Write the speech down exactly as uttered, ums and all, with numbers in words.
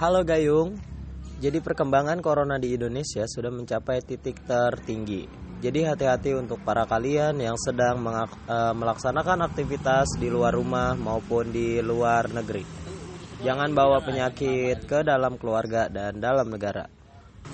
Halo Gayung, jadi perkembangan corona di Indonesia sudah mencapai titik tertinggi. Jadi hati-hati untuk para kalian yang sedang mengak- melaksanakan aktivitas di luar rumah maupun di luar negeri. Jangan bawa penyakit ke dalam keluarga dan dalam negara.